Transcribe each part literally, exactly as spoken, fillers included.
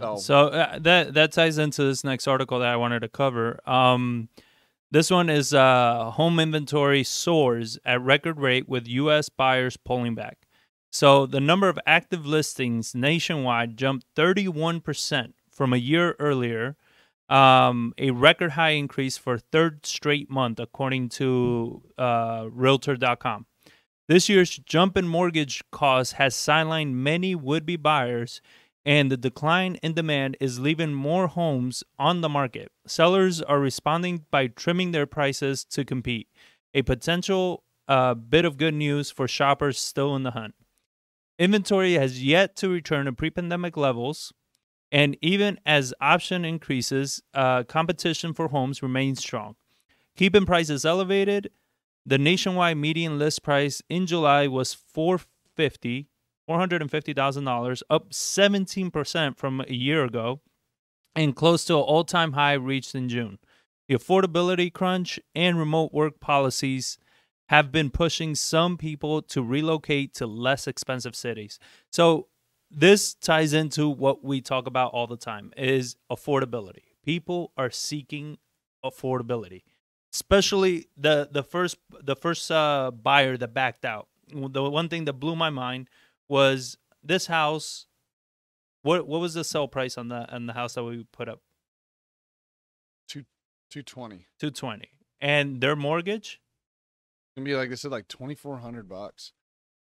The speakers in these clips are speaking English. Yeah. So, so uh, that that ties into this next article that I wanted to cover. Um, this one is uh, home inventory soars at record rate with U S buyers pulling back. So the number of active listings nationwide jumped thirty-one percent from a year earlier, um, a record high increase for third straight month, according to uh, Realtor dot com. This year's jump in mortgage costs has sidelined many would-be buyers, and the decline in demand is leaving more homes on the market. Sellers are responding by trimming their prices to compete, a potential uh, bit of good news for shoppers still in the hunt. Inventory has yet to return to pre-pandemic levels, and even as option increases, uh, competition for homes remains strong. Keeping prices elevated, the nationwide median list price in July was four hundred fifty thousand dollars, four hundred fifty thousand dollars, up seventeen percent from a year ago, and close to an all-time high reached in June. The affordability crunch and remote work policies have been pushing some people to relocate to less expensive cities. So this ties into what we talk about all the time, is affordability. People are seeking affordability, especially the the first the first uh, buyer that backed out. The one thing that blew my mind was this house. What what was the sell price on the on the house that we put up? Two two twenty. Two twenty, and their mortgage. It's gonna be like they said, like twenty four hundred bucks.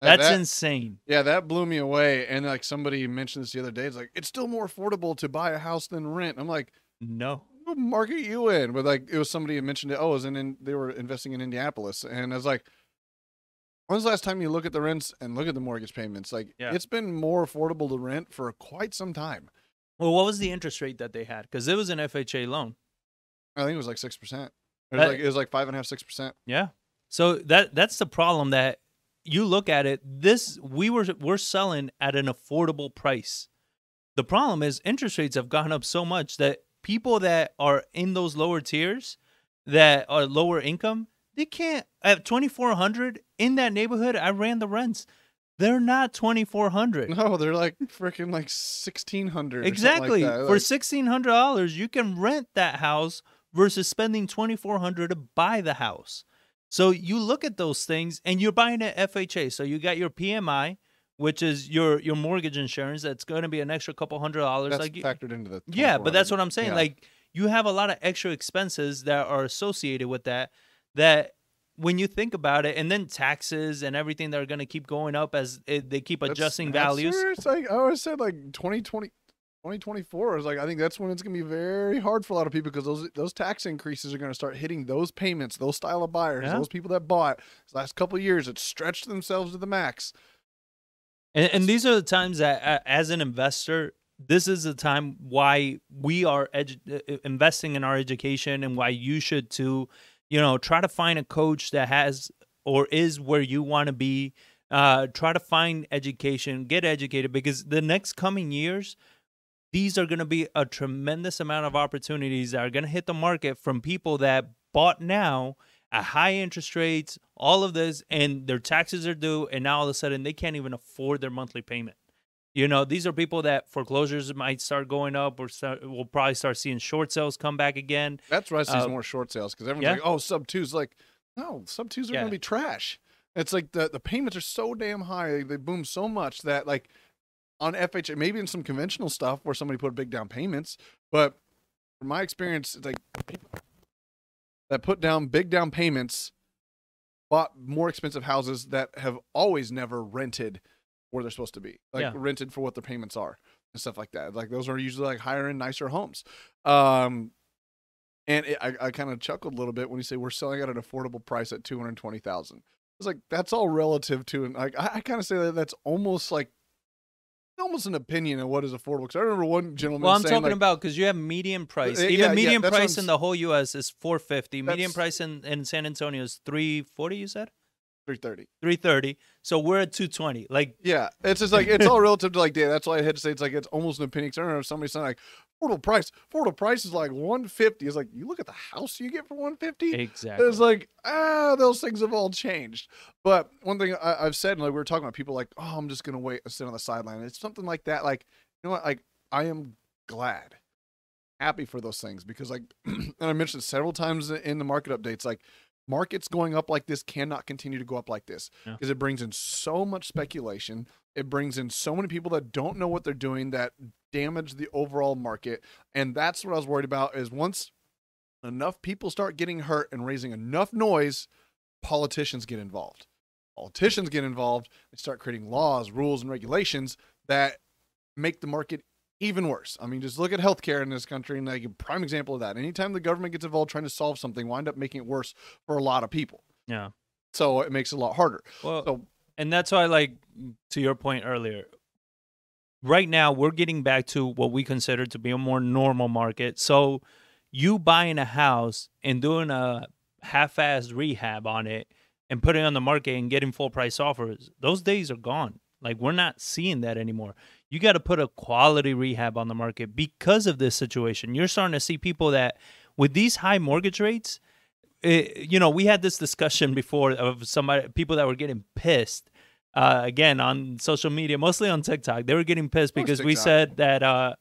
That's that, insane. Yeah, that blew me away. And like somebody mentioned this the other day, it's like it's still more affordable to buy a house than rent. I'm like, no. What market you in? But like it was somebody who mentioned it. Oh, it was in, in they were investing in Indianapolis, and I was like, when's the last time you look at the rents and look at the mortgage payments? Like yeah. It's been more affordable to rent for quite some time. Well, what was the interest rate that they had? Because it was an F H A loan. I think it was like six percent. It was that, like it was like five and a half, six percent. Yeah. So that that's the problem that you look at it. This we were we're selling at an affordable price. The problem is interest rates have gone up so much that people that are in those lower tiers, that are lower income, they can't. At twenty-four hundred in that neighborhood, I ran the rents. They're not twenty-four hundred. No, they're like freaking like sixteen hundred. Exactly. Like that. Like, for sixteen hundred dollars, you can rent that house versus spending twenty-four hundred to buy the house. So you look at those things, and you're buying an F H A. So you got your P M I, which is your your mortgage insurance. That's going to be an extra couple hundred dollars. That's like factored into the yeah, but that's what I'm saying. Yeah. Like you have a lot of extra expenses that are associated with that. That when you think about it, and then taxes and everything that are going to keep going up as it, they keep adjusting that's, that's values. Serious. Like I always said, like twenty twenty, twenty twenty-four is like I think that's when it's going to be very hard for a lot of people because those those tax increases are going to start hitting those payments, those style of buyers, yeah. Those people that bought the last couple of years. It stretched themselves to the max. And, and these are the times that, as an investor, this is the time why we are edu investing in our education, and why you should too. You know, try to find a coach that has or is where you want to be. Uh, try to find education, get educated, because the next coming years, these are going to be a tremendous amount of opportunities that are going to hit the market from people that bought now at high interest rates, all of this, and their taxes are due, and now all of a sudden they can't even afford their monthly payment. You know, these are people that foreclosures might start going up, or start, we'll probably start seeing short sales come back again. That's where I see uh, more short sales, because everyone's yeah. like, oh, sub twos. Like, no, sub twos are yeah. going to be trash. It's like the, the payments are so damn high, they, they boom so much that, like, on F H A, maybe in some conventional stuff where somebody put big down payments, but from my experience, it's like people that put down big down payments bought more expensive houses that have always never rented where they're supposed to be, like yeah. rented for what their payments are and stuff like that. Like those are usually like higher end, nicer homes. Um, and it, I, I kind of chuckled a little bit when you say we're selling at an affordable price at two hundred twenty thousand dollars. It's like, that's all relative to, and like, I, I kind of say that that's almost like, almost an opinion of what is affordable. Because I remember one gentleman. Well, I'm saying, talking like, about because you have median price. Even yeah, median yeah, price in the whole U S is four fifty. Median price in, in San Antonio is three forty. You said three thirty. Three thirty. So we're at two twenty. Like yeah, it's just like it's all relative to like yeah. That's why I had to say it's like it's almost an opinion. Because I remember somebody saying like affordable price. Affordable price is like one fifty. It's like you look at the house you get for one fifty. Exactly. It's like ah, those things have all changed. But one thing I, I've said, and like we were talking about people like, oh, I'm just gonna wait and sit on the sideline. It's something like that. Like you know what? Like I am glad, happy for those things, because like, and I mentioned several times in the market updates, like markets going up like this cannot continue to go up like this, because yeah. it brings in so much speculation. It brings in so many people that don't know what they're doing, that damage the overall market. And that's what I was worried about, is once enough people start getting hurt and raising enough noise, politicians get involved. Politicians get involved. They start creating laws, rules, and regulations that make the market even worse. I mean, just look at healthcare in this country, and like a prime example of that. Anytime the government gets involved trying to solve something, wind up making it worse for a lot of people. Yeah. So it makes it a lot harder. Well, so, and that's why, like, to your point earlier, right now we're getting back to what we consider to be a more normal market. So you buying a house and doing a half-assed rehab on it and putting it on the market and getting full price offers, those days are gone. Like, we're not seeing that anymore. You got to put a quality rehab on the market because of this situation. You're starting to see people that, with these high mortgage rates, it, you know, we had this discussion before of somebody, people that were getting pissed, uh, again, on social media, mostly on TikTok. They were getting pissed because we said that, uh,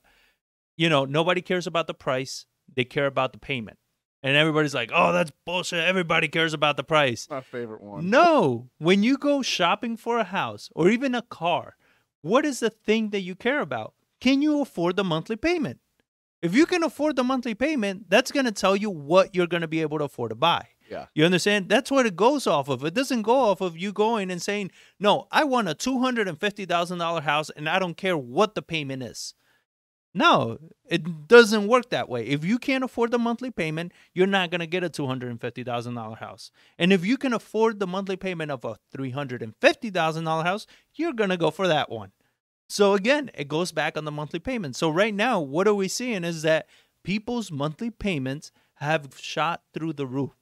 you know, nobody cares about the price. They care about the payment. And everybody's like, oh, that's bullshit. Everybody cares about the price. My favorite one. No. When you go shopping for a house or even a car, what is the thing that you care about? Can you afford the monthly payment? If you can afford the monthly payment, that's going to tell you what you're going to be able to afford to buy. Yeah. You understand? That's what it goes off of. It doesn't go off of you going and saying, no, I want a two hundred fifty thousand dollar house and I don't care what the payment is. No, it doesn't work that way. If you can't afford the monthly payment, you're not going to get a two hundred fifty thousand dollar house. And if you can afford the monthly payment of a three hundred fifty thousand dollar house, you're going to go for that one. So again, it goes back on the monthly payment. So right now, what are we seeing is that people's monthly payments have shot through the roof.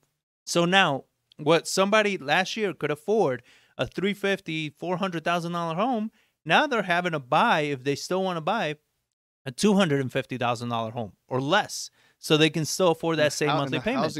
So now what somebody last year could afford, a three hundred fifty thousand dollar, four hundred thousand dollar home, now they're having to buy, if they still want to buy, a two hundred fifty thousand dollar home or less, so they can still afford that same monthly payment.